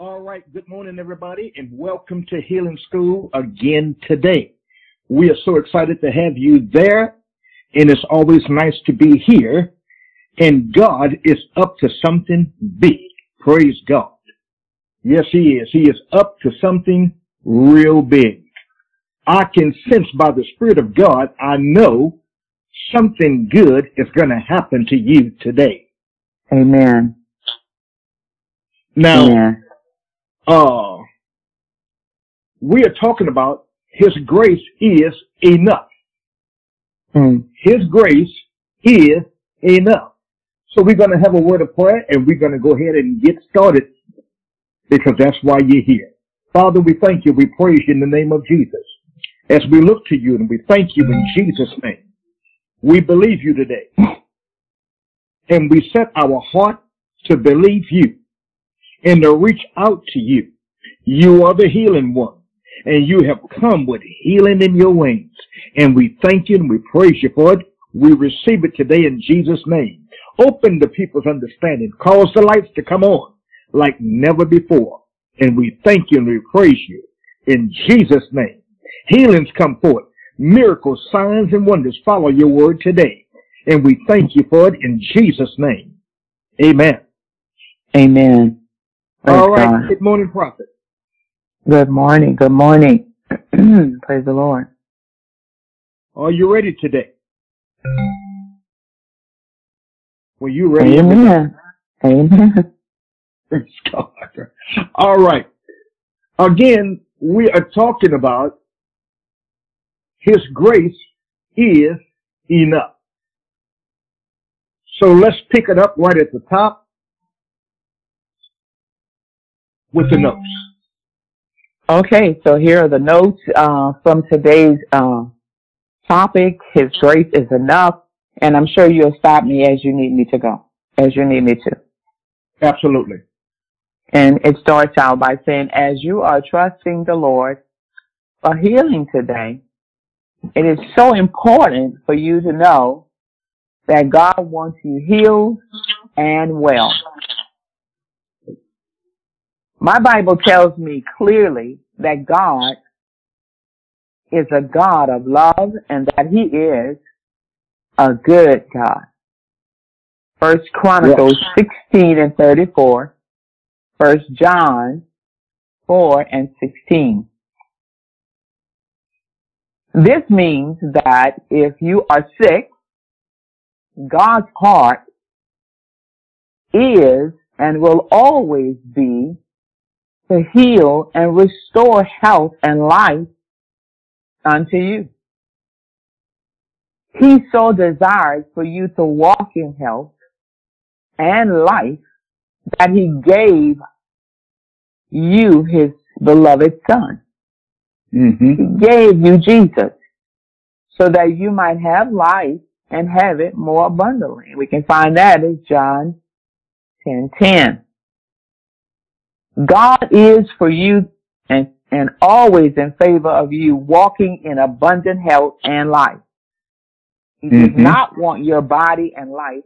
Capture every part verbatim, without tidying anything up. All right, good morning, everybody, and welcome to Healing School again today. We are so excited to have you there, and it's always nice to be here, and God is up to something big. Praise God. Yes, He is. He is up to something real big. I can sense by the Spirit of God, I know something good is going to happen to you today. Amen. Now, Amen. Uh, we are talking about His grace is enough. Mm. His grace is enough. So we're going to have a word of prayer, and we're going to go ahead and get started because that's why you're here. Father, we thank you. We praise you in the name of Jesus. As we look to you, and we thank you in Jesus' name, we believe you today. And we set our heart to believe you and to reach out to you. You are the healing one, and you have come with healing in your wings. And we thank you and we praise you for it. We receive it today in Jesus' name. Open the people's understanding. Cause the lights to come on like never before. And we thank you and we praise you in Jesus' name. Healings come forth. Miracles, signs, and wonders follow your word today. And we thank you for it in Jesus' name. Amen. Amen. Praise All right. God. Good morning, Prophet. Good morning. Good morning. Praise the Lord. Are you ready today? Were you ready? Amen. Today? Amen. Praise God. All right. Again, we are talking about His grace is enough. So let's pick it up right at the top. With the notes. Okay, so here are the notes uh, from today's uh, topic, His grace is enough, and I'm sure you'll stop me as you need me to go, as you need me to. Absolutely. And it starts out by saying, as you are trusting the Lord for healing today, it is so important for you to know that God wants you healed and well. My Bible tells me clearly that God is a God of love and that He is a good God. First Chronicles yes. sixteen and thirty-four, First John four and sixteen. This means that if you are sick, God's heart is and will always be to heal and restore health and life unto you. He so desires for you to walk in health and life that He gave you His beloved Son. Mm-hmm. He gave you Jesus so that you might have life and have it more abundantly. We can find that in John ten ten. God is for you and, and always in favor of you walking in abundant health and life. He mm-hmm. does not want your body and life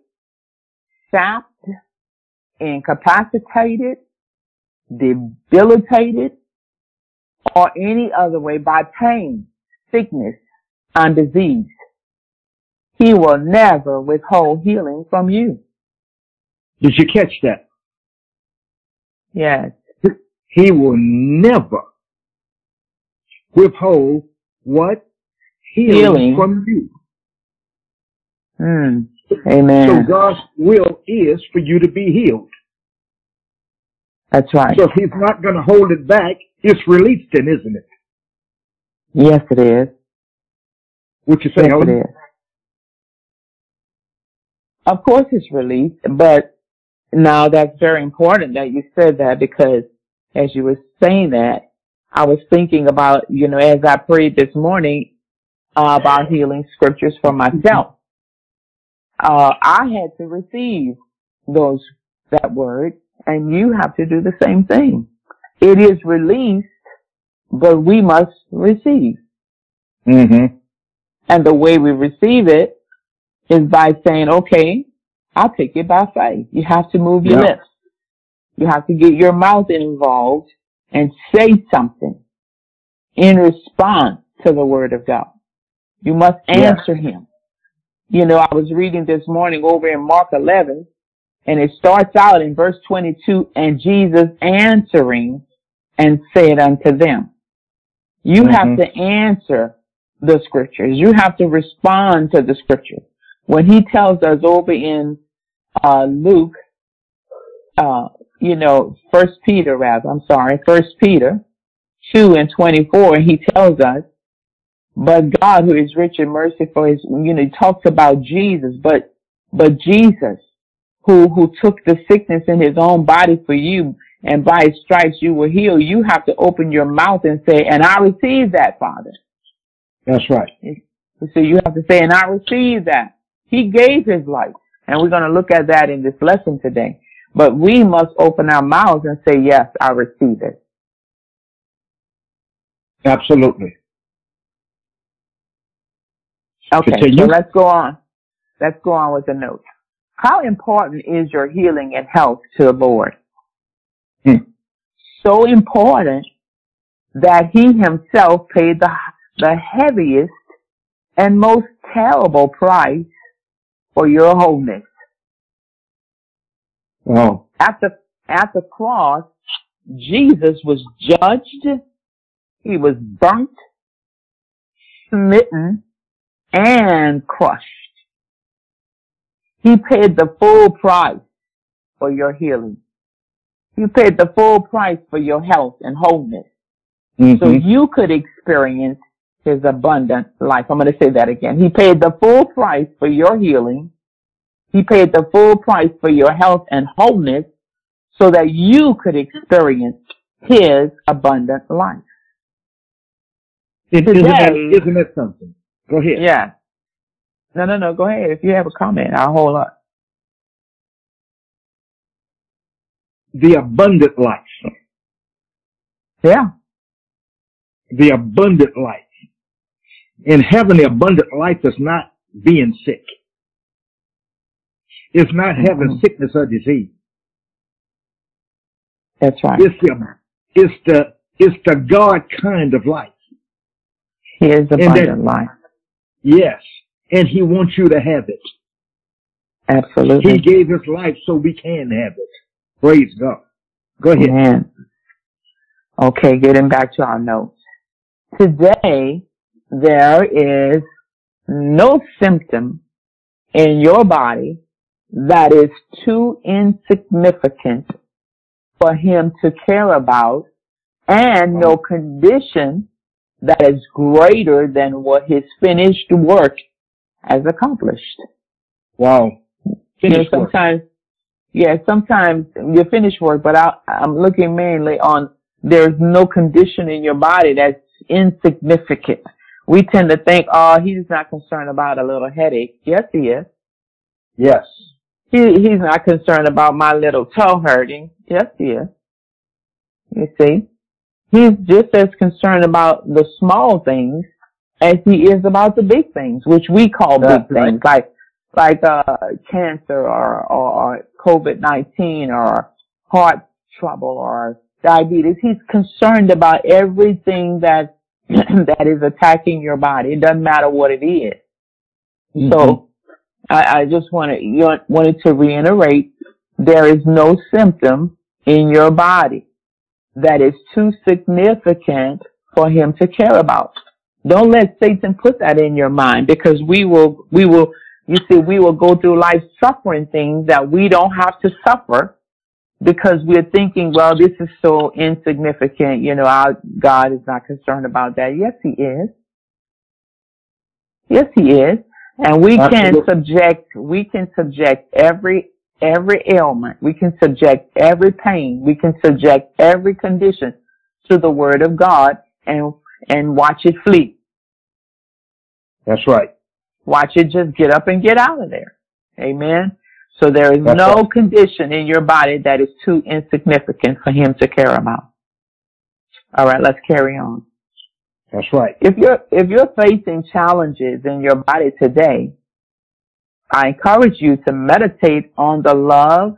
sapped, incapacitated, debilitated, or any other way by pain, sickness, and disease. He will never withhold healing from you. Did you catch that? Yes. He will never withhold what? Healing, healing. From you. Mm. Amen. So God's will is for you to be healed. That's right. So if He's not going to hold it back, it's released then, isn't it? Yes, it is. What you say, yes, Ellen? It is. Of course it's released, but now that's very important that you said that because as you were saying that, I was thinking about, you know, as I prayed this morning uh, about healing scriptures for myself. Uh, I had to receive those, that word, and you have to do the same thing. It is released, but we must receive. Mm-hmm. And the way we receive it is by saying, okay, I'll take it by faith. You have to move your yep. lips. You have to get your mouth involved and say something in response to the word of God. You must answer yeah. him. You know, I was reading this morning over in Mark eleven, and it starts out in verse twenty-two, and Jesus answering and said unto them. You mm-hmm. have to answer the scriptures. You have to respond to the scriptures. When he tells us over in uh Luke, uh you know, First Peter rather, I'm sorry, First Peter two and twenty-four, he tells us, but God, who is rich in mercy for his, you know, he talks about Jesus, but but Jesus, who who took the sickness in his own body for you, and by his stripes you were healed. You have to open your mouth and say, and I receive that, Father. That's right. So you have to say, and I receive that. He gave his life. And we're going to look at that in this lesson today. But we must open our mouths and say, yes, I receive it. Absolutely. Okay, continue. So let's go on. Let's go on with the note. How important is your healing and health to the Lord? Hmm. So important that he himself paid the the heaviest and most terrible price for your wholeness. Wow. At the, at the cross, Jesus was judged, he was burnt, smitten, and crushed. He paid the full price for your healing. You paid the full price for your health and wholeness. Mm-hmm. So you could experience his abundant life. I'm going to say that again. He paid the full price for your healing. He paid the full price for your health and wholeness so that you could experience his abundant life. It, Today, isn't, that, isn't that something? Go ahead. Yeah. No, no, no. Go ahead. If you have a comment, I'll hold up. The abundant life. Yeah. The abundant life. In heaven, the abundant life is not being sick. It's not having mm-hmm. sickness or disease. That's right. It's the, it's the, it's the God kind of life. He is the abundant that, life. Yes. And he wants you to have it. Absolutely. He gave his life so we can have it. Praise God. Go ahead. Amen. Okay, getting back to our notes. Today, there is no symptom in your body that is too insignificant for him to care about, and no condition that is greater than what his finished work has accomplished. Wow. Finished you know, sometimes, work. Yeah, sometimes you finish work, but I, I'm looking mainly on there's no condition in your body that's insignificant. We tend to think, oh, he's not concerned about a little headache. Yes, he is. Yes. He, he's not concerned about my little toe hurting. Yes, he is. You see? He's just as concerned about the small things as he is about the big things, which we call big things, like like uh cancer or, or COVID nineteen or heart trouble or diabetes. He's concerned about everything that that is attacking your body. It doesn't matter what it is. Mm-hmm. So I, I just wanted, you know, wanted to reiterate, there is no symptom in your body that is too significant for him to care about. Don't let Satan put that in your mind, because we will, we will, you see, we will go through life suffering things that we don't have to suffer because we're thinking, well, this is so insignificant. You know, our God is not concerned about that. Yes, he is. Yes, he is. And we can subject, we can subject every, every ailment. We can subject every pain. We can subject every condition to the word of God and, and watch it flee. That's right. Watch it just get up and get out of there. Amen. So there is That's no right. condition in your body that is too insignificant for him to care about. All right, let's carry on. That's right. If you're, if you're facing challenges in your body today, I encourage you to meditate on the love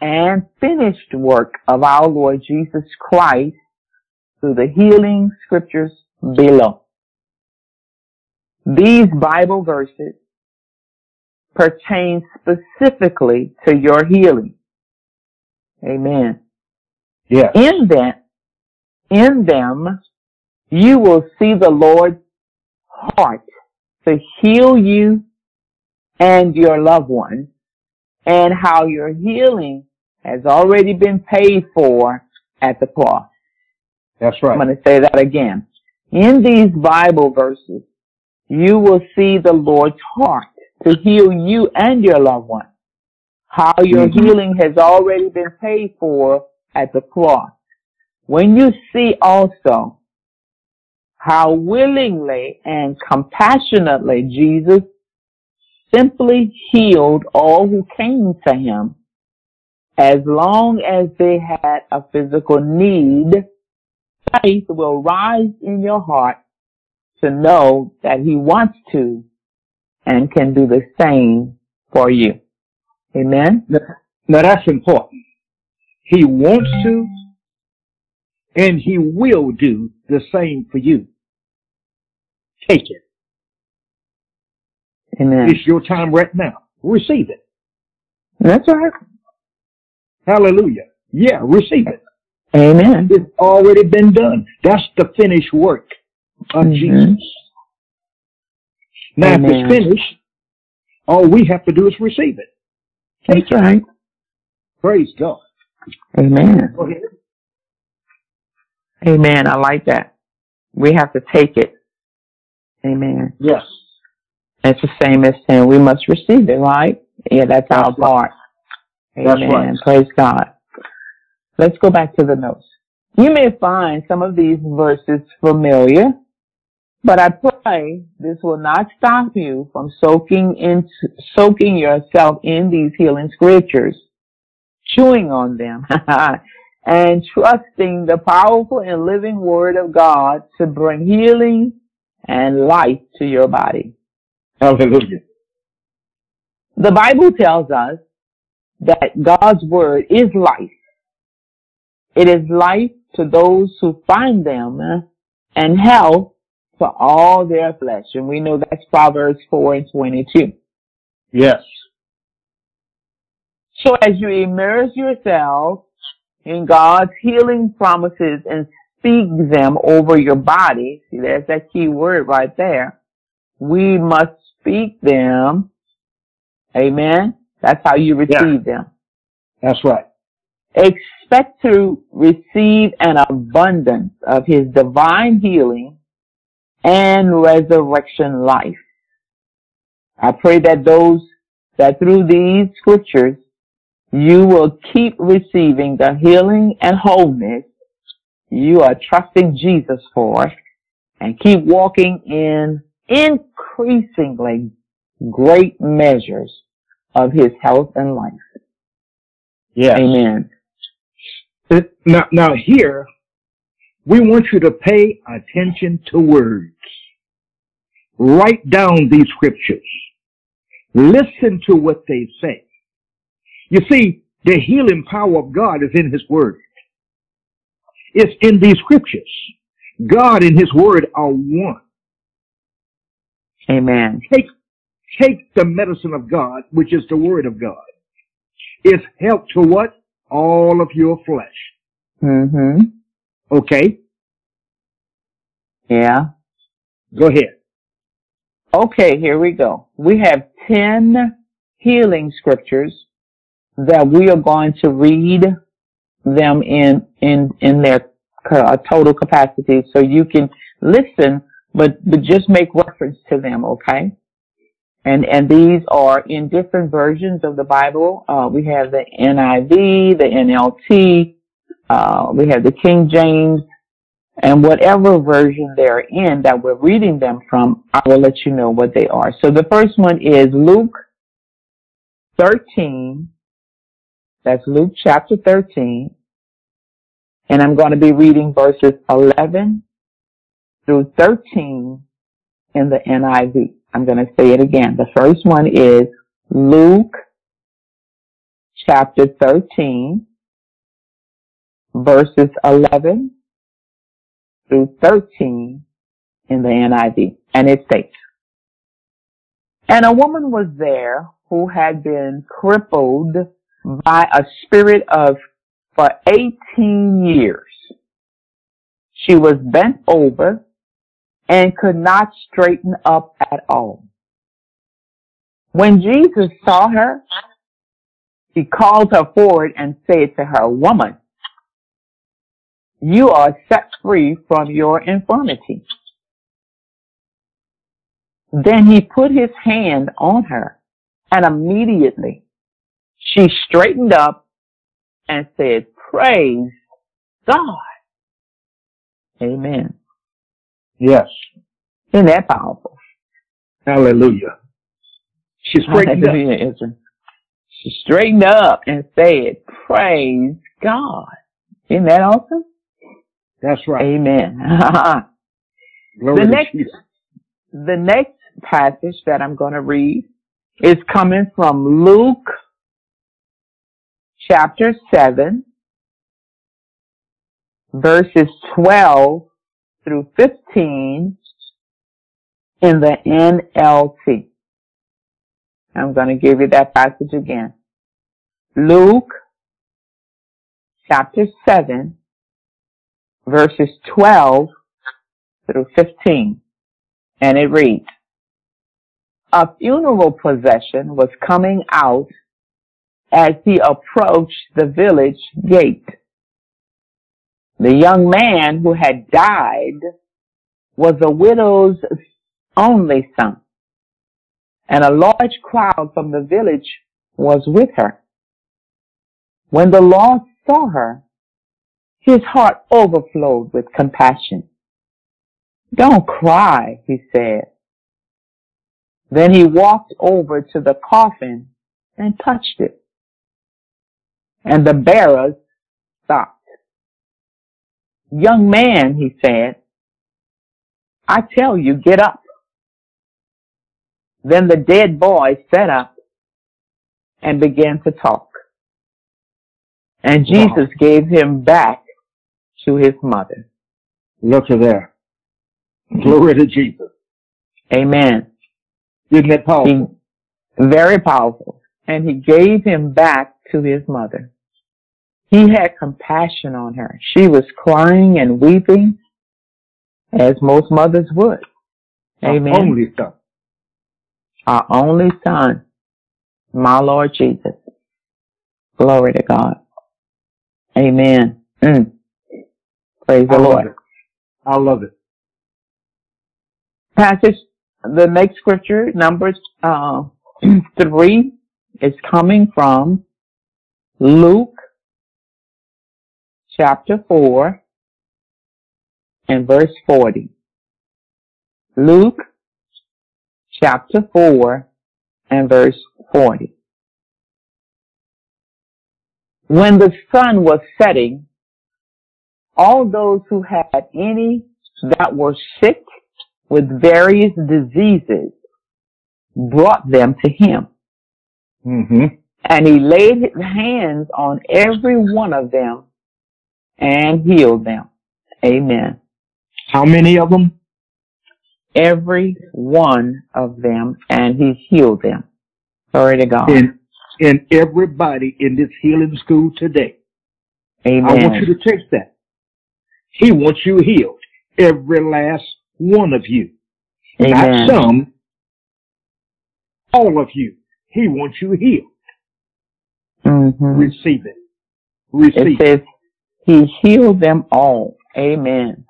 and finished work of our Lord Jesus Christ through the healing scriptures below. These Bible verses pertain specifically to your healing. Amen. Yes. In that, in them, you will see the Lord's heart to heal you and your loved one, and how your healing has already been paid for at the cross. That's right. I'm going to say that again. In these Bible verses, you will see the Lord's heart to heal you and your loved one, how your mm-hmm. healing has already been paid for at the cross. When you see also how willingly and compassionately Jesus simply healed all who came to him, as long as they had a physical need, faith will rise in your heart to know that he wants to and can do the same for you. Amen? Now that's important. He wants to, and he will do the same for you. Take it. Amen. It's your time right now. Receive it. That's right. Hallelujah. Yeah, receive it. Amen. It's already been done. That's the finished work of mm-hmm. Jesus. Now, Amen. If it's finished, all we have to do is receive it. Take That's it. Right. Praise God. Amen. Go ahead. Amen. I like that. We have to take it. Amen. Yes. It's the same as saying we must receive it, right? Yeah, that's, that's our right. part. Amen. Right. Praise God. Let's go back to the notes. You may find some of these verses familiar, but I pray this will not stop you from soaking in, soaking yourself in these healing scriptures, chewing on them, and trusting the powerful and living Word of God to bring healing and life to your body. Hallelujah. The Bible tells us that God's Word is life. It is life to those who find them and health to all their flesh. And we know that's Proverbs four and twenty-two. Yes. So as you immerse yourself in God's healing promises and speak them over your body, see, there's that key word right there, we must speak them. Amen. That's how you receive yeah. them. That's right. Expect to receive an abundance of his divine healing and resurrection life. I pray that those that through these scriptures, you will keep receiving the healing and wholeness you are trusting Jesus for, and keep walking in increasingly great measures of his health and life. Yes. Amen. Now, now here, we want you to pay attention to words. Write down these scriptures. Listen to what they say. You see, the healing power of God is in his word. It's in these scriptures. God and his word are one. Amen. Take, take the medicine of God, which is the word of God. It's help to what? All of your flesh. Mm-hmm. Okay? Yeah. Go ahead. Okay, here we go. We have ten healing scriptures that we are going to read them in, in, in their uh, total capacity, so you can listen, but, but just make reference to them, okay? And, and these are in different versions of the Bible. Uh, we have the N I V, the N L T, uh, we have the King James, and whatever version they're in that we're reading them from, I will let you know what they are. So the first one is Luke thirteen. That's Luke chapter thirteen. And I'm going to be reading verses eleven through thirteen in the N I V. I'm going to say it again. The first one is Luke chapter thirteen, verses eleven through thirteen in the N I V. And it states, and a woman was there who had been crippled by a spirit of for eighteen years. She was bent over and could not straighten up at all. When Jesus saw her, he called her forward and said to her, woman, you are set free from your infirmity. Then he put his hand on her, and immediately she straightened up and said, praise God. Amen. Yes. Isn't that powerful? Hallelujah. She straightened Hallelujah. up. She straightened up and said, praise God. Isn't that awesome? That's right. Amen. Glory the, next, the next passage that I'm going to read is coming from Luke chapter seven, verses twelve through fifteen in the N L T. I'm going to give you that passage again. Luke chapter seven, verses twelve through fifteen. And it reads, a funeral procession was coming out as he approached the village gate. The young man who had died was a widow's only son, and a large crowd from the village was with her. When the Lord saw her, his heart overflowed with compassion. Don't cry, he said. Then he walked over to the coffin and touched it, and the bearers stopped. Young man, he said, I tell you, get up. Then the dead boy sat up and began to talk. And Jesus wow. gave him back to his mother. Look at that. Glory to Jesus. Amen. Isn't that powerful? He, very powerful. And he gave him back to his mother. He had compassion on her. She was crying and weeping, as most mothers would. Amen. Our only son. Our only son, my Lord Jesus. Glory to God. Amen. Mm. Praise the Lord. I love it. Passage, the next scripture, Numbers uh, three, is coming from Luke chapter four and verse forty. Luke chapter four and verse forty. When the sun was setting, all those who had any that were sick with various diseases brought them to him. Mm-hmm. And he laid his hands on every one of them and healed them. Amen. How many of them? Every one of them, and he healed them. Glory to God. And, and everybody in this healing school today. Amen. I want you to take that. He wants you healed. Every last one of you. Amen. Not some. All of you. He wants you healed. Mm-hmm. Receive it. Receive it. Says, he healed them all. Amen.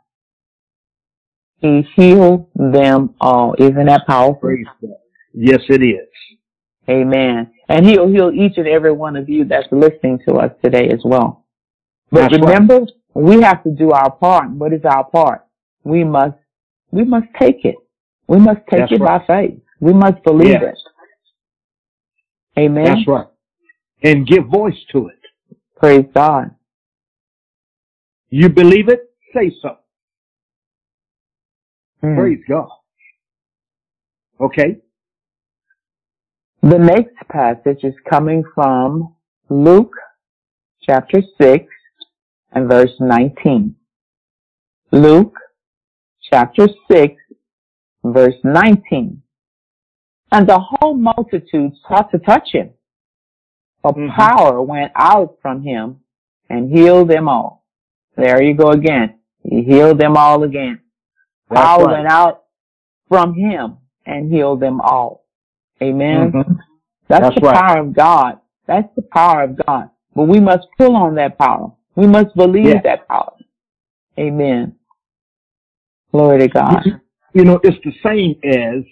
He healed them all. Isn't that powerful? Yes, it is. Amen. And he'll heal each and every one of you that's listening to us today as well. But that's remember, right. we have to do our part. What is our part? We must, we must take it. We must take that's it right. by faith. We must believe yes. it. Amen. That's right. And give voice to it. Praise God. You believe it? Say so. Mm. Praise God. Okay. The next passage is coming from Luke chapter six and verse nineteen. Luke chapter six, verse nineteen. And the whole multitude sought to touch him, for mm-hmm. power went out from him and healed them all. There you go again. He healed them all again. That's power right. went out from him and healed them all. Amen. Mm-hmm. That's, That's the right. power of God. That's the power of God. But we must pull on that power. We must believe yes. that power. Amen. Glory to God. You know, it's the same as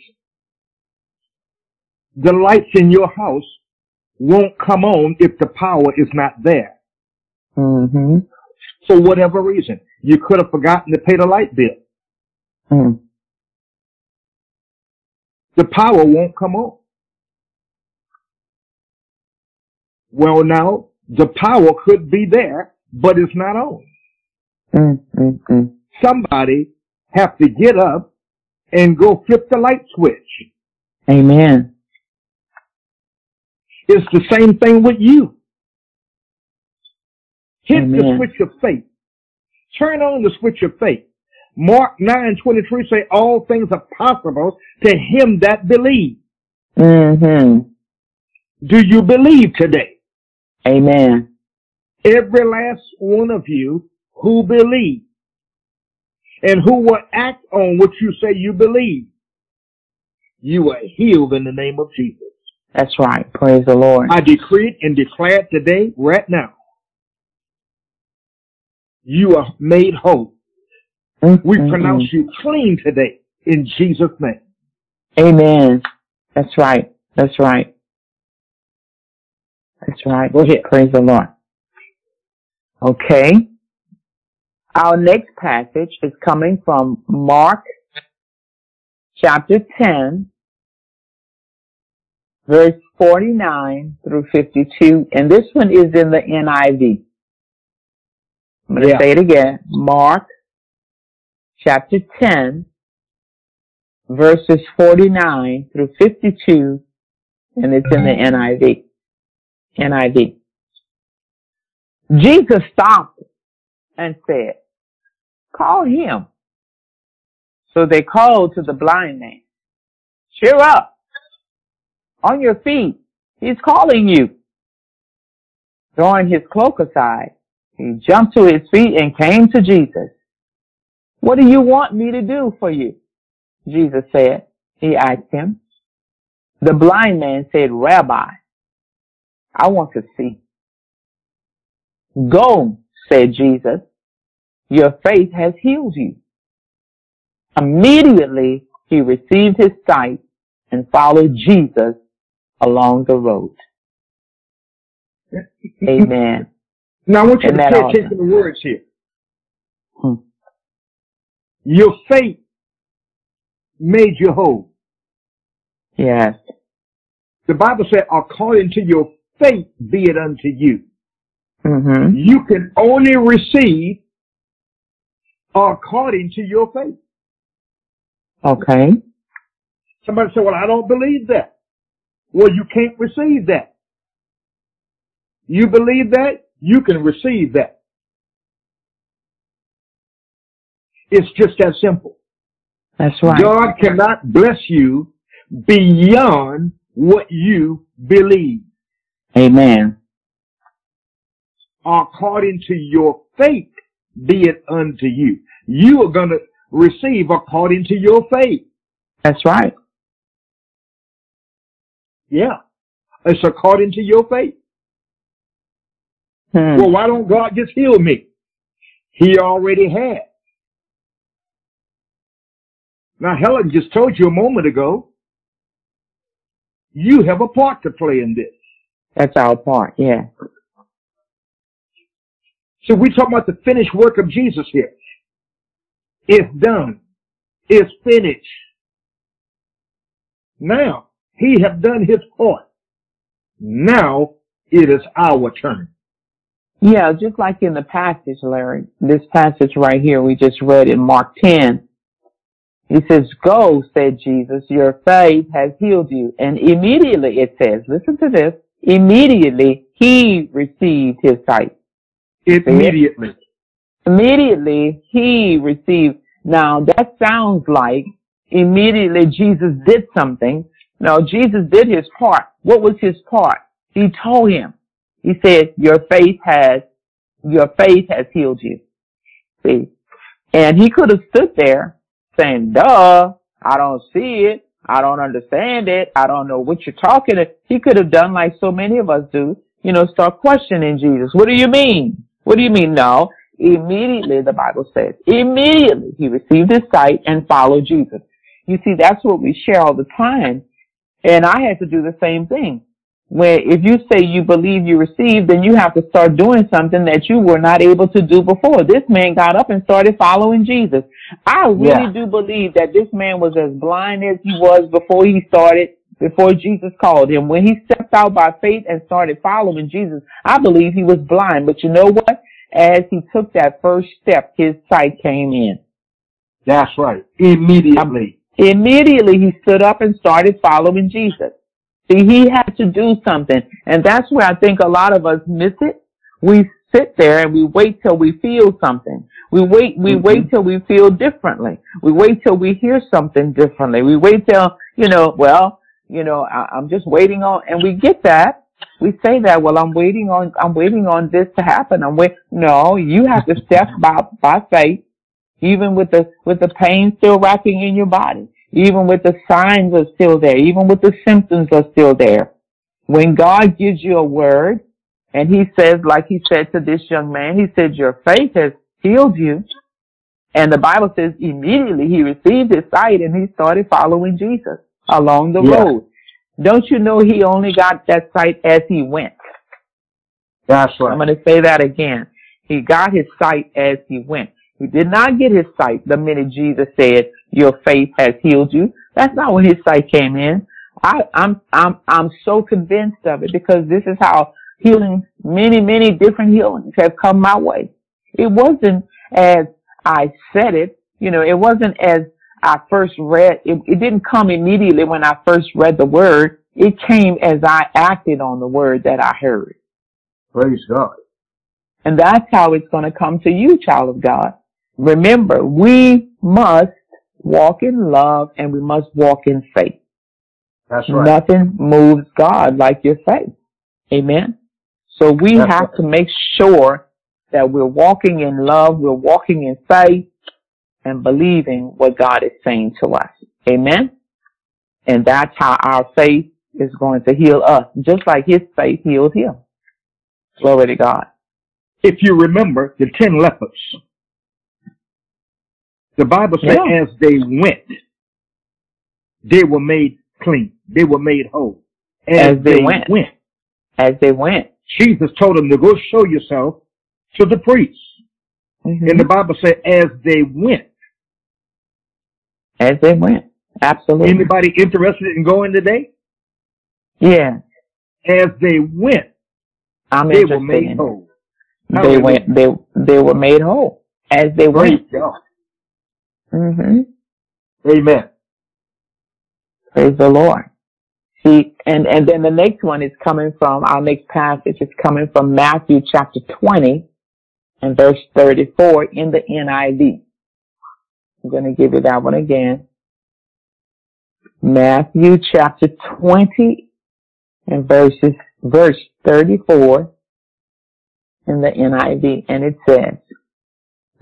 the lights in your house won't come on if the power is not there. Mm-hmm. For whatever reason. You could have forgotten to pay the light bill. Mm. The power won't come on. Well, now, the power could be there, but it's not on. Mm, mm, mm. Somebody have to get up and go flip the light switch. Amen. It's the same thing with you. Hit Amen. The switch of faith. Turn on the switch of faith. Mark nine twenty-three say all things are possible to him that believes. Mm-hmm. Do you believe today? Amen. Every last one of you who believe and who will act on what you say you believe, you are healed in the name of Jesus. That's right. Praise the Lord. I decree it and declare it today, right now. You are made whole. Mm-hmm. We pronounce you clean today in Jesus' name. Amen. That's right. That's right. That's right. Go ahead. Praise the Lord. Okay. Our next passage is coming from Mark chapter ten, verse forty-nine through fifty-two. And this one is in the N I V. I'm going to yeah. say it again. Mark chapter ten, verses forty-nine through fifty-two, and it's in the N I V. N I V. Jesus stopped and said, "Call him." So they called to the blind man, "Cheer up, on your feet, he's calling you." Throwing his cloak aside, he jumped to his feet and came to Jesus. "What do you want me to do for you?" Jesus said. He asked him. The blind man said, "Rabbi, I want to see." "Go," said Jesus, "your faith has healed you." Immediately he received his sight and followed Jesus along the road. Amen. Now I want you to pay attention to the words here. Hmm. Your faith made you whole. Yes. The Bible said, according to your faith be it unto you. Mm-hmm. You can only receive according to your faith. Okay. Somebody said, "Well, I don't believe that." Well, you can't receive that. You believe that, you can receive that. It's just that simple. That's right. God cannot bless you beyond what you believe. Amen. According to your faith, be it unto you. You are going to receive according to your faith. That's right. Yeah. It's according to your faith. Hmm. Well, why don't God just heal me? He already has. Now, Helen just told you a moment ago, you have a part to play in this. That's our part, yeah. So we're talking about the finished work of Jesus here. It's done. It's finished. Now, he has done his part. Now, it is our turn. Yeah, just like in the passage, Larry, this passage right here we just read in Mark ten. He says, "Go," said Jesus, "your faith has healed you." And immediately it says, listen to this, immediately he received his sight. Immediately. Immediately, he received. Now, that sounds like immediately Jesus did something. No, Jesus did his part. What was his part? He told him. He said, your faith has, your faith has healed you. See? And he could have stood there saying, duh, I don't see it. I don't understand it. I don't know what you're talking about. He could have done like so many of us do, you know, start questioning Jesus. What do you mean? What do you mean? No. Immediately, the Bible says, immediately he received his sight and followed Jesus. You see, that's what we share all the time. And I had to do the same thing. Where if you say you believe you received, then you have to start doing something that you were not able to do before. This man got up and started following Jesus. I really yeah. do believe that this man was as blind as he was before he started, before Jesus called him. When he stepped out by faith and started following Jesus, I believe he was blind. But you know what? As he took that first step, his sight came in. That's right. Immediately. Immediately he stood up and started following Jesus. See, he had to do something. And that's where I think a lot of us miss it. We sit there and we wait till we feel something. We wait, we mm-hmm. wait till we feel differently. We wait till we hear something differently. We wait till, you know, well, you know, I, I'm just waiting on, and we get that. We say that, well, I'm waiting on, I'm waiting on this to happen. I'm wait. No, you have to step by, by faith, even with the, with the pain still wrapping in your body. Even with the signs are still there. Even with the symptoms are still there. When God gives you a word and he says, like he said to this young man, he said, your faith has healed you. And the Bible says immediately he received his sight and he started following Jesus along the yeah. road. Don't you know he only got that sight as he went? That's right. I'm going to say that again. He got his sight as he went. He did not get his sight the minute Jesus said, your faith has healed you. That's not when his sight came in. I, I'm, I'm, I'm so convinced of it because this is how healing, many, many different healings have come my way. It wasn't as I said it, you know, it wasn't as I first read, it, it didn't come immediately when I first read the word. It came as I acted on the word that I heard. Praise God. And that's how it's going to come to you, child of God. Remember, we must walk in love and we must walk in faith. That's right. Nothing moves God like your faith. Amen. So we That's have right. to make sure that we're walking in love, we're walking in faith and believing what God is saying to us. Amen. And that's how our faith is going to heal us, just like his faith healed him. Glory to God. If you remember the ten lepers, the Bible says yeah. as they went, they were made clean. They were made whole. As, as they, they went. went. As they went. Jesus told them to go show yourself to the priest. Mm-hmm. And the Bible said as they went. As they went. Absolutely. Anybody interested in going today? Yeah. As they went, I'm they were made whole. They went, they, they were made whole. As they went. Praise God. Mm-hmm. Amen. Praise the Lord. See, and, and then the next one is coming from, our next passage is coming from Matthew chapter twenty and verse thirty-four in the N I V. I'm going to give you that one again. Matthew chapter twenty and verses, verse thirty-four in the N I V. And it says,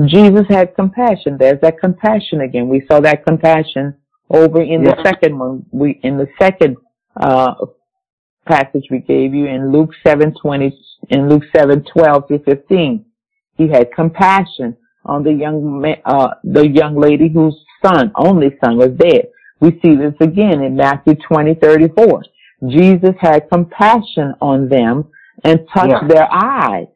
Jesus had compassion. There's that compassion again. We saw that compassion over in the yeah. second one. We in the second uh passage we gave you in Luke seven twenty in Luke seven twelve through fifteen. He had compassion on the young man, uh the young lady whose son, only son, was dead. We see this again in Matthew twenty thirty four. Jesus had compassion on them and touched yeah. their eyes.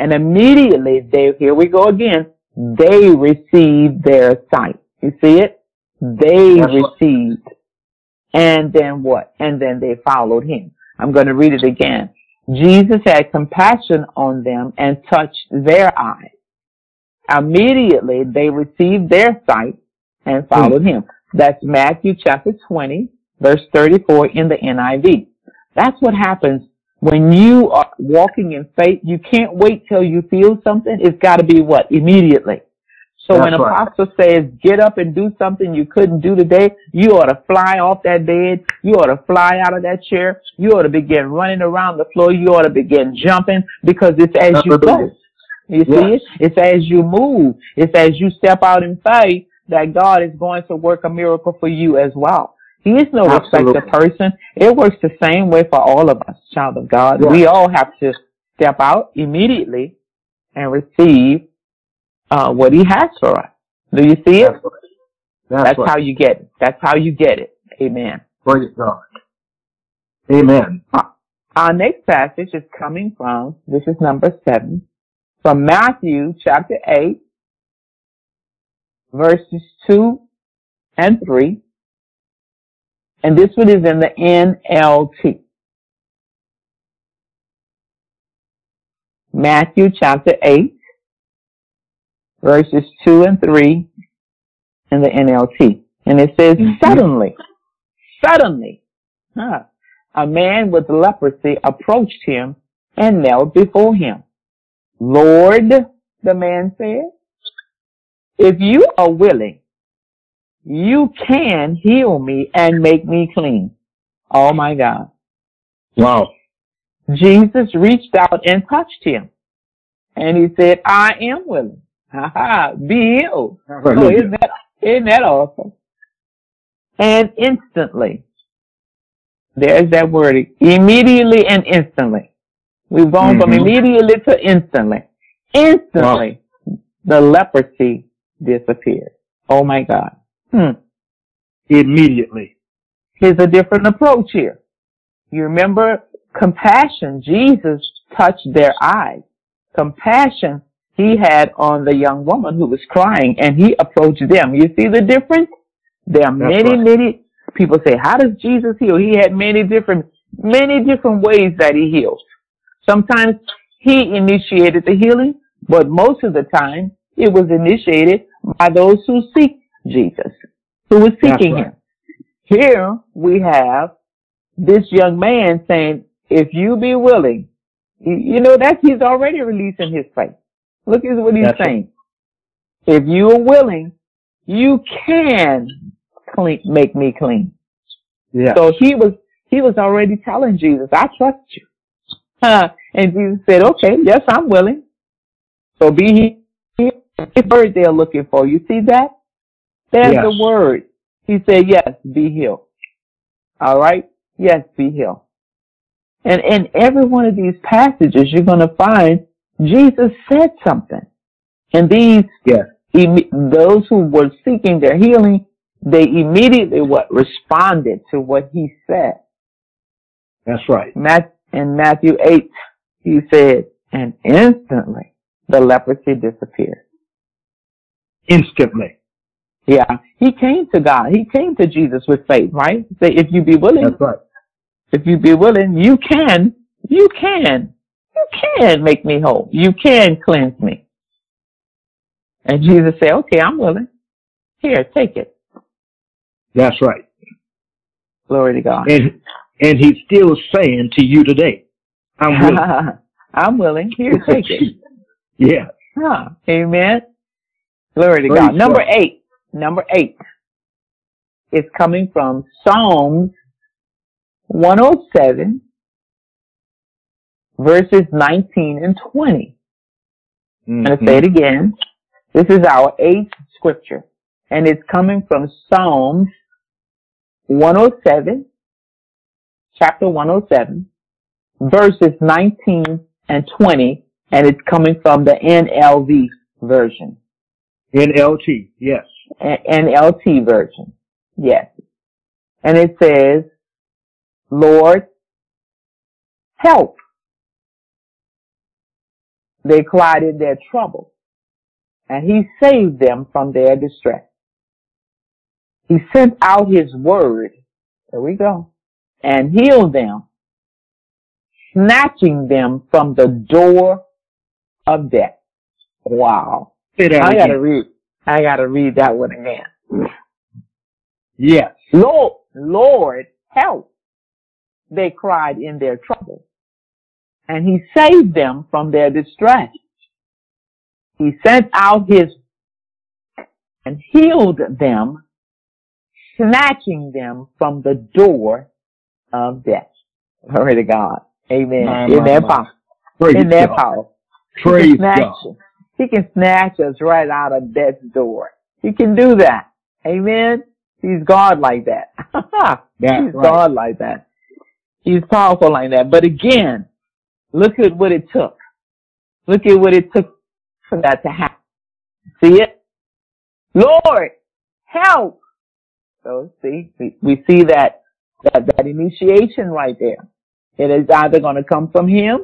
And immediately, they, here we go again, they received their sight. You see it? They That's received. What? And then what? And then they followed him. I'm going to read it again. Jesus had compassion on them and touched their eyes. Immediately, they received their sight and followed mm-hmm. him. That's Matthew chapter twenty, verse thirty-four in the N I V. That's what happens when you are walking in faith. You can't wait till you feel something. It's got to be what? Immediately. So That's when an right. apostle says, get up and do something you couldn't do today, you ought to fly off that bed. You ought to fly out of that chair. You ought to begin running around the floor. You ought to begin jumping, because it's as That's you go. You yes. see it? It's as you move. It's as you step out in faith that God is going to work a miracle for you as well. He is no respecter person. It works the same way for all of us, child of God. Yes. We all have to step out immediately and receive uh, what he has for us. Do you see it? That's, right. That's, That's right. how you get it. That's how you get it. Amen. Praise God. Amen. Our next passage is coming from, this is number seven, from Matthew chapter eight, verses two and three. And this one is in the N L T. Matthew chapter eight, verses two and three in the N L T. And it says, mm-hmm. suddenly, suddenly, huh, a man with leprosy approached him and knelt before him. Lord, the man said, if you are willing, you can heal me and make me clean. Oh, my God. Wow. Jesus reached out and touched him. And he said, I am willing. Ha ha, be healed. So isn't that, isn't that awesome? And instantly. There's that word. Immediately and instantly. We've gone mm-hmm. from immediately to instantly. Instantly, wow. the leprosy disappeared. Oh, my God. Hmm. Immediately. Here's a different approach here. You remember compassion. Jesus touched their eyes. Compassion he had on the young woman who was crying, and he approached them. You see the difference? There are That's many, right. many people say, how does Jesus heal? He had many different, many different ways that he healed. Sometimes he initiated the healing, but most of the time it was initiated by those who seek Jesus, who was seeking right. him. Here we have this young man saying, if you be willing, you know, that he's already releasing his faith. Look at what he's That's saying. Right. If you are willing, you can clean, make me clean. Yeah. So he was, he was already telling Jesus, I trust you. Uh, and Jesus said, okay, yes, I'm willing. So be here. The word they're looking for. You see that? There's yes. the word. He said, yes, be healed. All right? Yes, be healed. And in every one of these passages, you're going to find Jesus said something. And these, yes. em- those who were seeking their healing, they immediately what responded to what he said. That's right. Matt- in Matthew eight, he said, and instantly the leprosy disappeared. Instantly. Yeah, he came to God. He came to Jesus with faith, right? Say, if you be willing, That's right. if you be willing, you can, you can, you can make me whole. You can cleanse me. And Jesus said, okay, I'm willing. Here, take it. That's right. Glory to God. And, and he's still saying to you today, I'm willing. I'm willing. Here, take it. yeah. Huh. Amen. Glory to Praise God. God. Number eight. Number eight is coming from Psalms one oh seven, verses nineteen and twenty. Mm-hmm. I'm going to say it again. This is our eighth scripture, and it's coming from Psalms one oh seven, chapter one oh seven, verses nineteen and twenty, and it's coming from the N L V version. N L T, yes. N L T version, yes. And it says, Lord, help. They cried in their trouble, and he saved them from their distress. He sent out his word, there we go, and healed them, snatching them from the door of death. Wow. I gotta read. I gotta read that one again. Yes. Lord, Lord, help. They cried in their trouble. and he saved them from their distress. He sent out his and healed them, snatching them from the door of death. Glory to God. Amen. My, In my, their my. power. Praise In their God. power. Praise he God. Us. He can snatch us right out of death's door. He can do that. Amen. He's God like that. He's right. God like that. He's powerful like that. But again, look at what it took. Look at what it took for that to happen. See it? Lord, help! So see, we, we see that, that, that initiation right there. It is either going to come from him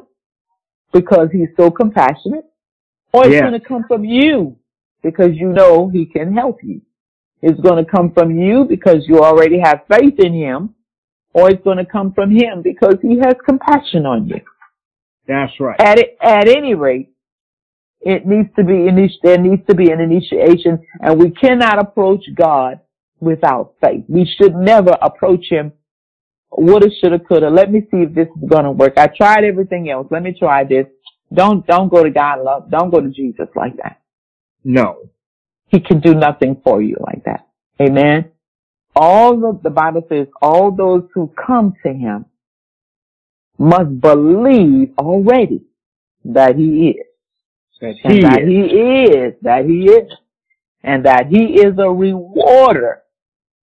because he's so compassionate, or it's yes. going to come from you because you know he can help you. It's going to come from you because you already have faith in him, or it's going to come from him because he has compassion on you. That's right. At it, at any rate, it needs to be there needs to be an initiation, and we cannot approach God without faith. We should never approach him. Woulda, shoulda, coulda. Let me see if this is gonna work. I tried everything else. Let me try this. Don't don't go to God. Love. Don't go to Jesus like that. No, he can do nothing for you like that. Amen. All the the Bible says all those who come to him must believe already that he is. That he, and that is. he is, that he is, and that he is a rewarder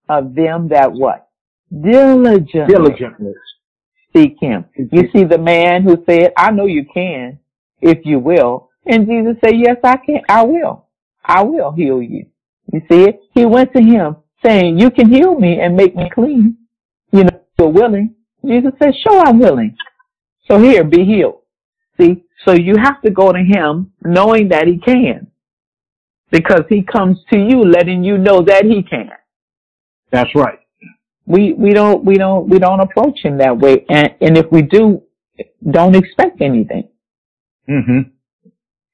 of them that what? Diligently, Diligently. seek him. You see the man who said, I know you can, if you will. And Jesus said, yes, I can. I will. I will heal you. You see it? He went to him saying, you can heal me and make me clean. You know, you're willing. Jesus said, sure, I'm willing. So here, be healed. See? So you have to go to him knowing that he can, because he comes to you letting you know that he can. That's right. We we don't we don't we don't approach him that way, and and if we do, don't expect anything. Mm-hmm.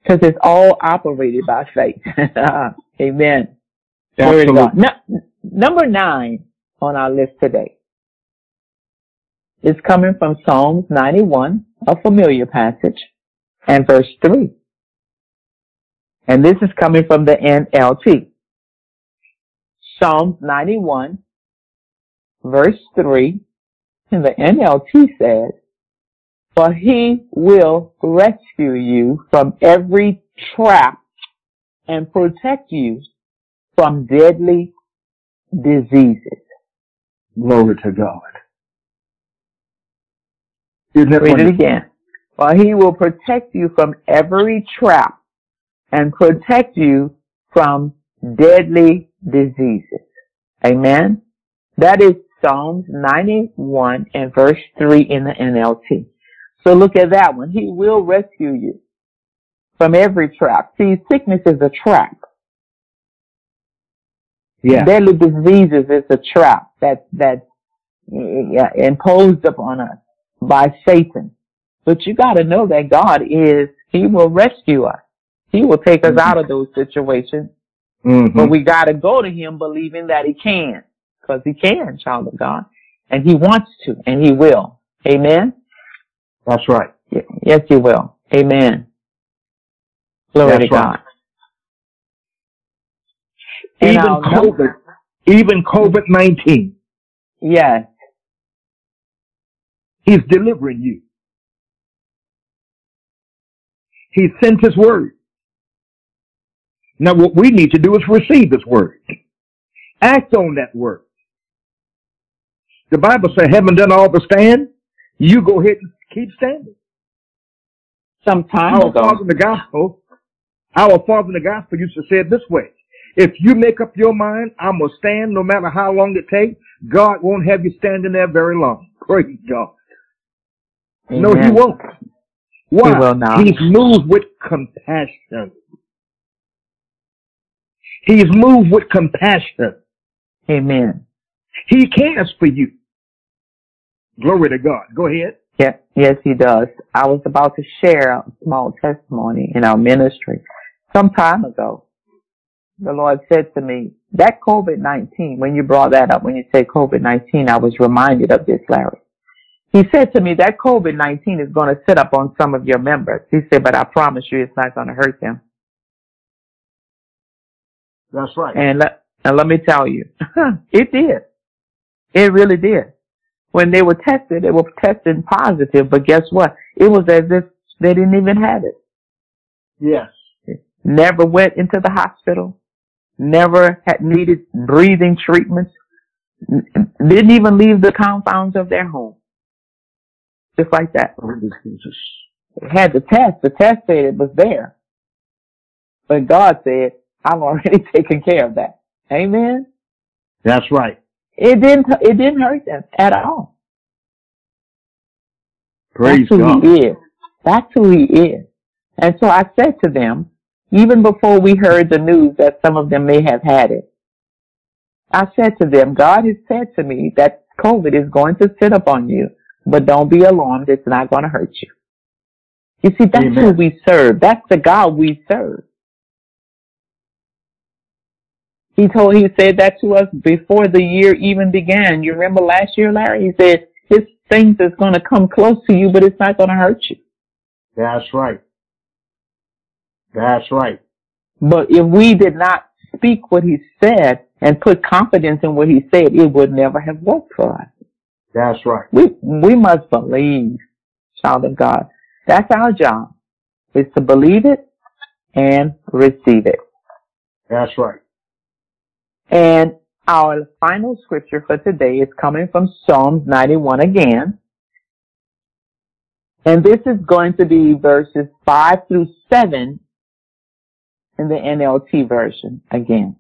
Because it's all operated by faith. Amen. Absolutely. No, number nine on our list today is coming from Psalms ninety-one, a familiar passage, and verse three. And this is coming from the N L T. Psalms ninety-one, verse three, and the N L T says, for he will rescue you from every trap and protect you from deadly diseases. Glory to God. Read it again. For he will protect you from every trap and protect you from deadly diseases. Amen. That is Psalms ninety-one and verse three in the N L T. So look at that one. He will rescue you from every trap. See, sickness is a trap. Yeah. Deadly diseases is a trap that that's yeah, imposed upon us by Satan. But you got to know that God is, he will rescue us. He will take us mm-hmm. out of those situations. Mm-hmm. But we got to go to him believing that he can, because he can, child of God. And he wants to, and he will. Amen? That's right. Yes, he will. Amen. Glory That's to right. God. Even COVID, even COVID nineteen. Yes. He's delivering you. He sent his word. Now what we need to do is receive his word. Act on that word. The Bible says, haven't done all but stand. You go ahead and keep standing. Sometime our ago. Father in the gospel, our Father in the gospel used to say it this way. If you make up your mind, I must stand no matter how long it takes, God won't have you standing there very long. Praise God. Amen. No, he won't. Why? He will not. He's moved with compassion. He's moved with compassion. Amen. He cares for you. Glory to God. Go ahead. Yeah. Yes, he does. I was about to share a small testimony in our ministry. Some time ago, the Lord said to me, that COVID nineteen, when you brought that up, when you said COVID nineteen, I was reminded of this, Larry. He said to me that COVID nineteen is going to sit up on some of your members. He said, but I promise you it's not going to hurt them. That's right. And let, and let me tell you, it did. It really did. When they were tested, they were tested positive, but guess what? It was as if they didn't even have it. Yes. Never went into the hospital, never had needed breathing treatments, didn't even leave the confines of their home. Just like that. It had the test. The test said it was there. But God said, I've already taken care of that. Amen? That's right. It didn't, it didn't hurt them at all. Praise God. That's who He is. That's who He is. And so I said to them, even before we heard the news that some of them may have had it, I said to them, God has said to me that COVID is going to sit upon you, but don't be alarmed. It's not going to hurt you. You see, that's Amen. Who we serve. That's the God we serve. He told, he said that to us before the year even began. You remember last year, Larry? He said, this thing is going to come close to you, but it's not going to hurt you. That's right. That's right. But if we did not speak what He said and put confidence in what He said, it would never have worked for us. That's right. We we must believe, child of God. That's our job, is to believe it and receive it. That's right. And our final scripture for today is coming from Psalms ninety-one again. And this is going to be verses five through seven in the N L T version again.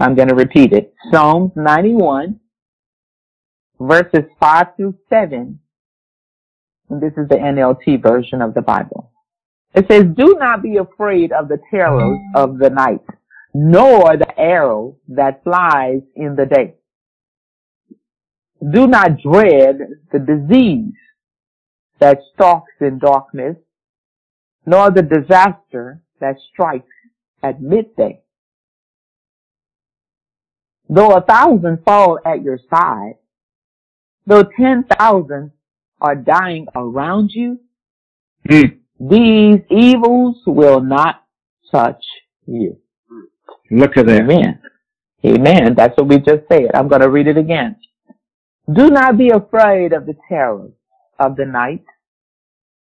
I'm going to repeat it. Psalms ninety-one. Verses five through seven, and this is the N L T version of the Bible. It says, do not be afraid of the terrors of the night, nor the arrow that flies in the day. Do not dread the disease that stalks in darkness, nor the disaster that strikes at midday. Though a thousand fall at your side, though ten thousand are dying around you, mm. these evils will not touch you. Look at that. Amen. Amen. That's what we just said. I'm going to read it again. Do not be afraid of the terrors of the night,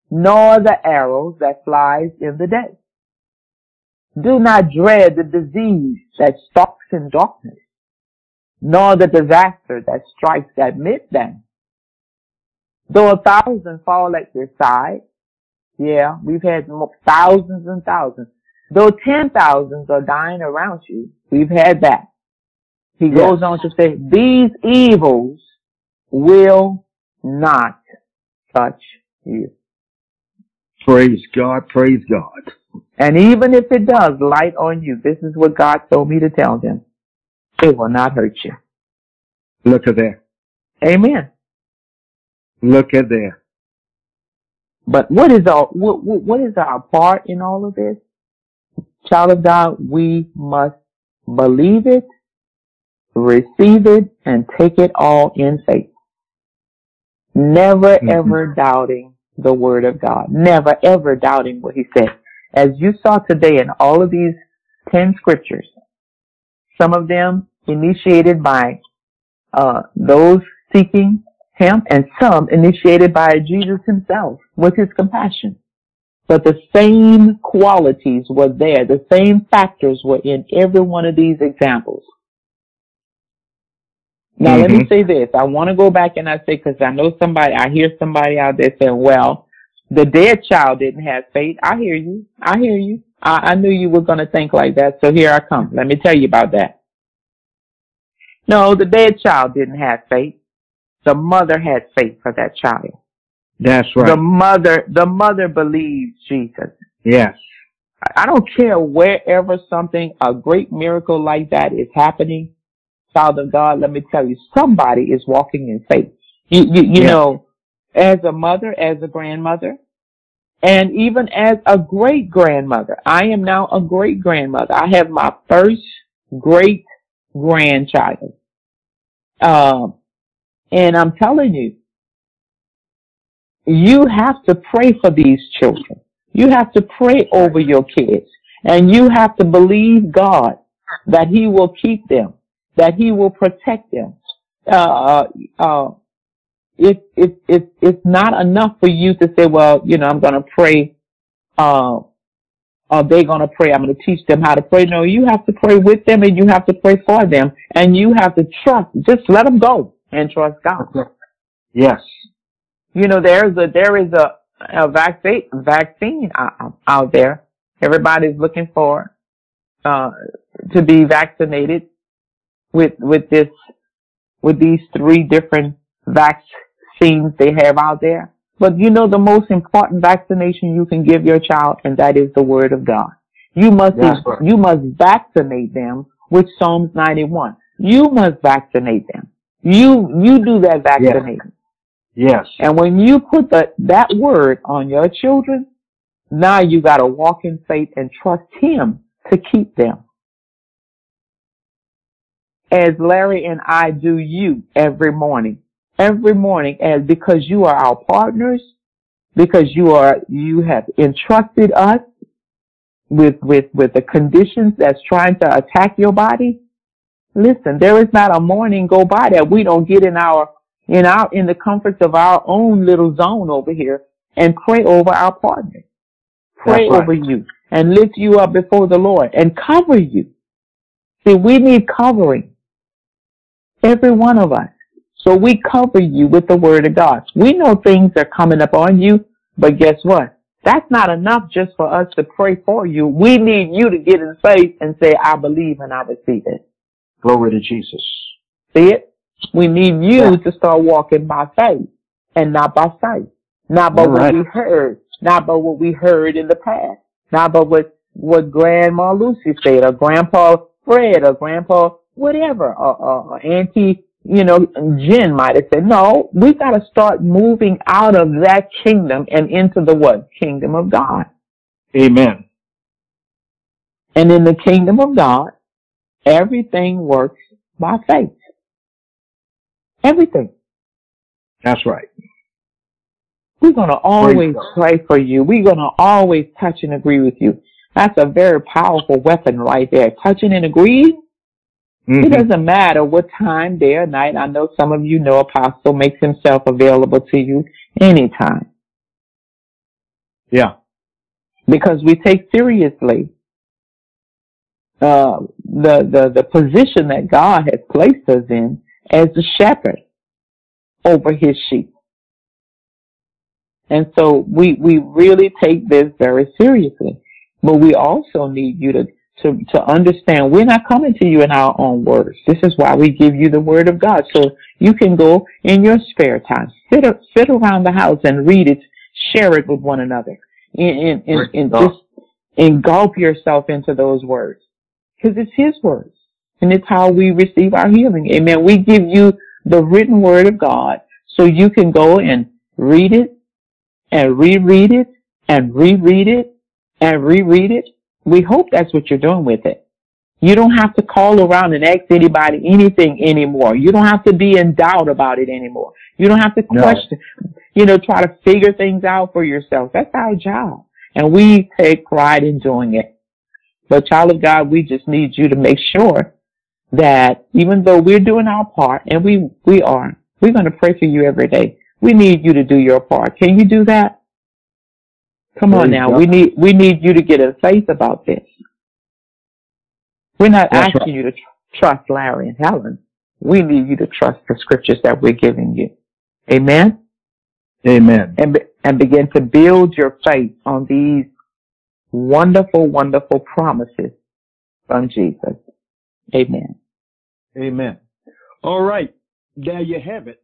nor the arrows that flies in the day. Do not dread the disease that stalks in darkness, nor the disaster that strikes at midday. Though a thousand fall at your side, yeah, we've had thousands and thousands. Though ten thousands are dying around you, we've had that. He yes. goes on to say, these evils will not touch you. Praise God, praise God. And even if it does light on you, this is what God told me to tell them. It will not hurt you. Look at that. Amen. Look at that. But what is our, what, what is our part in all of this? Child of God, we must believe it, receive it, and take it all in faith. Never, mm-hmm. ever doubting the Word of God. Never, ever doubting what He said. As you saw today in all of these ten scriptures, some of them initiated by uh those seeking Him, and some initiated by Jesus Himself with His compassion. But the same qualities were there. The same factors were in every one of these examples. Now, mm-hmm. let me say this. I want to go back and I say, because I know somebody, I hear somebody out there saying, well, the dead child didn't have faith. I hear you. I hear you. I knew you were going to think like that, so here I come. Let me tell you about that. No, the dead child didn't have faith. The mother had faith for that child. That's right. The mother, the mother believed Jesus. Yes. I don't care wherever something, a great miracle like that is happening, child of God, let me tell you, somebody is walking in faith. You, you, you yes. know, as a mother, as a grandmother, and even as a great-grandmother, I am now a great-grandmother. I have my first great-grandchild. Um, and I'm telling you, you have to pray for these children. You have to pray over your kids, and you have to believe God that he will keep them, that he will protect them. Uh, uh, it, it, it, it's not enough for you to say, well, you know, I'm going to pray, uh, or they're going to pray. I'm going to teach them how to pray. No, you have to pray with them, and you have to pray for them, and you have to trust. Just let them go and trust God. Okay. Yes. You know, there's a, there is a, a vaccine, vaccine out there. Everybody's looking for, uh, to be vaccinated with, with this, with these three different vaccines they have out there. But you know, the most important vaccination you can give your child, and that is the word of God. You must, yes, you must vaccinate them with Psalms ninety-one. You must vaccinate them. You, you do that vaccinating. Yes. Yes. And when you put the, that word on your children, now you got to walk in faith and trust him to keep them. As Larry and I do you every morning, every morning, as because you are our partners, because you are, you have entrusted us with, with, with the conditions that's trying to attack your body. Listen, there is not a morning go by that we don't get in our in our, in the comforts of our own little zone over here and pray over our partners. Pray That's over right. you and lift you up before the Lord and cover you. See, we need covering. Every one of us. So we cover you with the word of God. We know things are coming up on you, but guess what? That's not enough just for us to pray for you. We need you to get in faith and say, I believe and I receive it. Glory to Jesus. See it? We need you yeah. to start walking by faith and not by sight. Not by All what right. we heard. Not by what we heard in the past. Not by what, what Grandma Lucy said or Grandpa Fred or Grandpa whatever or, or, or Auntie, you know, Jen might have said. No, we got to start moving out of that kingdom and into the what? Kingdom of God. Amen. And in the kingdom of God, everything works by faith. Everything. That's right. We're going to always pray for you. We're going to always touch and agree with you. That's a very powerful weapon right there. Touching and agreeing. Mm-hmm. It doesn't matter what time, day or night. I know some of you know Apostle makes himself available to you anytime. Yeah. Because we take seriously uh, the, the, the position that God has placed us in as the shepherd over his sheep. And so we, we really take this very seriously. But we also need you to, to, to understand we're not coming to you in our own words. This is why we give you the word of God. So you can go in your spare time. Sit up, sit around the house and read it. Share it with one another. And, and, and, and just engulf yourself into those words. Because it's his words. And it's how we receive our healing. Amen. We give you the written word of God so you can go and read it and reread it and reread it and reread it. We hope that's what you're doing with it. You don't have to call around and ask anybody anything anymore. You don't have to be in doubt about it anymore. You don't have to question, no. you know, try to figure things out for yourself. That's our job. And we take pride in doing it. But child of God, we just need you to make sure that even though we're doing our part, and we, we are, we're going to pray for you every day. We need you to do your part. Can you do that? Come on now. We need, we need you to get in faith about this. We're not That's asking right. you to tr- trust Larry and Helen. We need you to trust the scriptures that we're giving you. Amen? Amen. And, be- and begin to build your faith on these wonderful, wonderful promises from Jesus. Amen. Amen. All right. There you have it.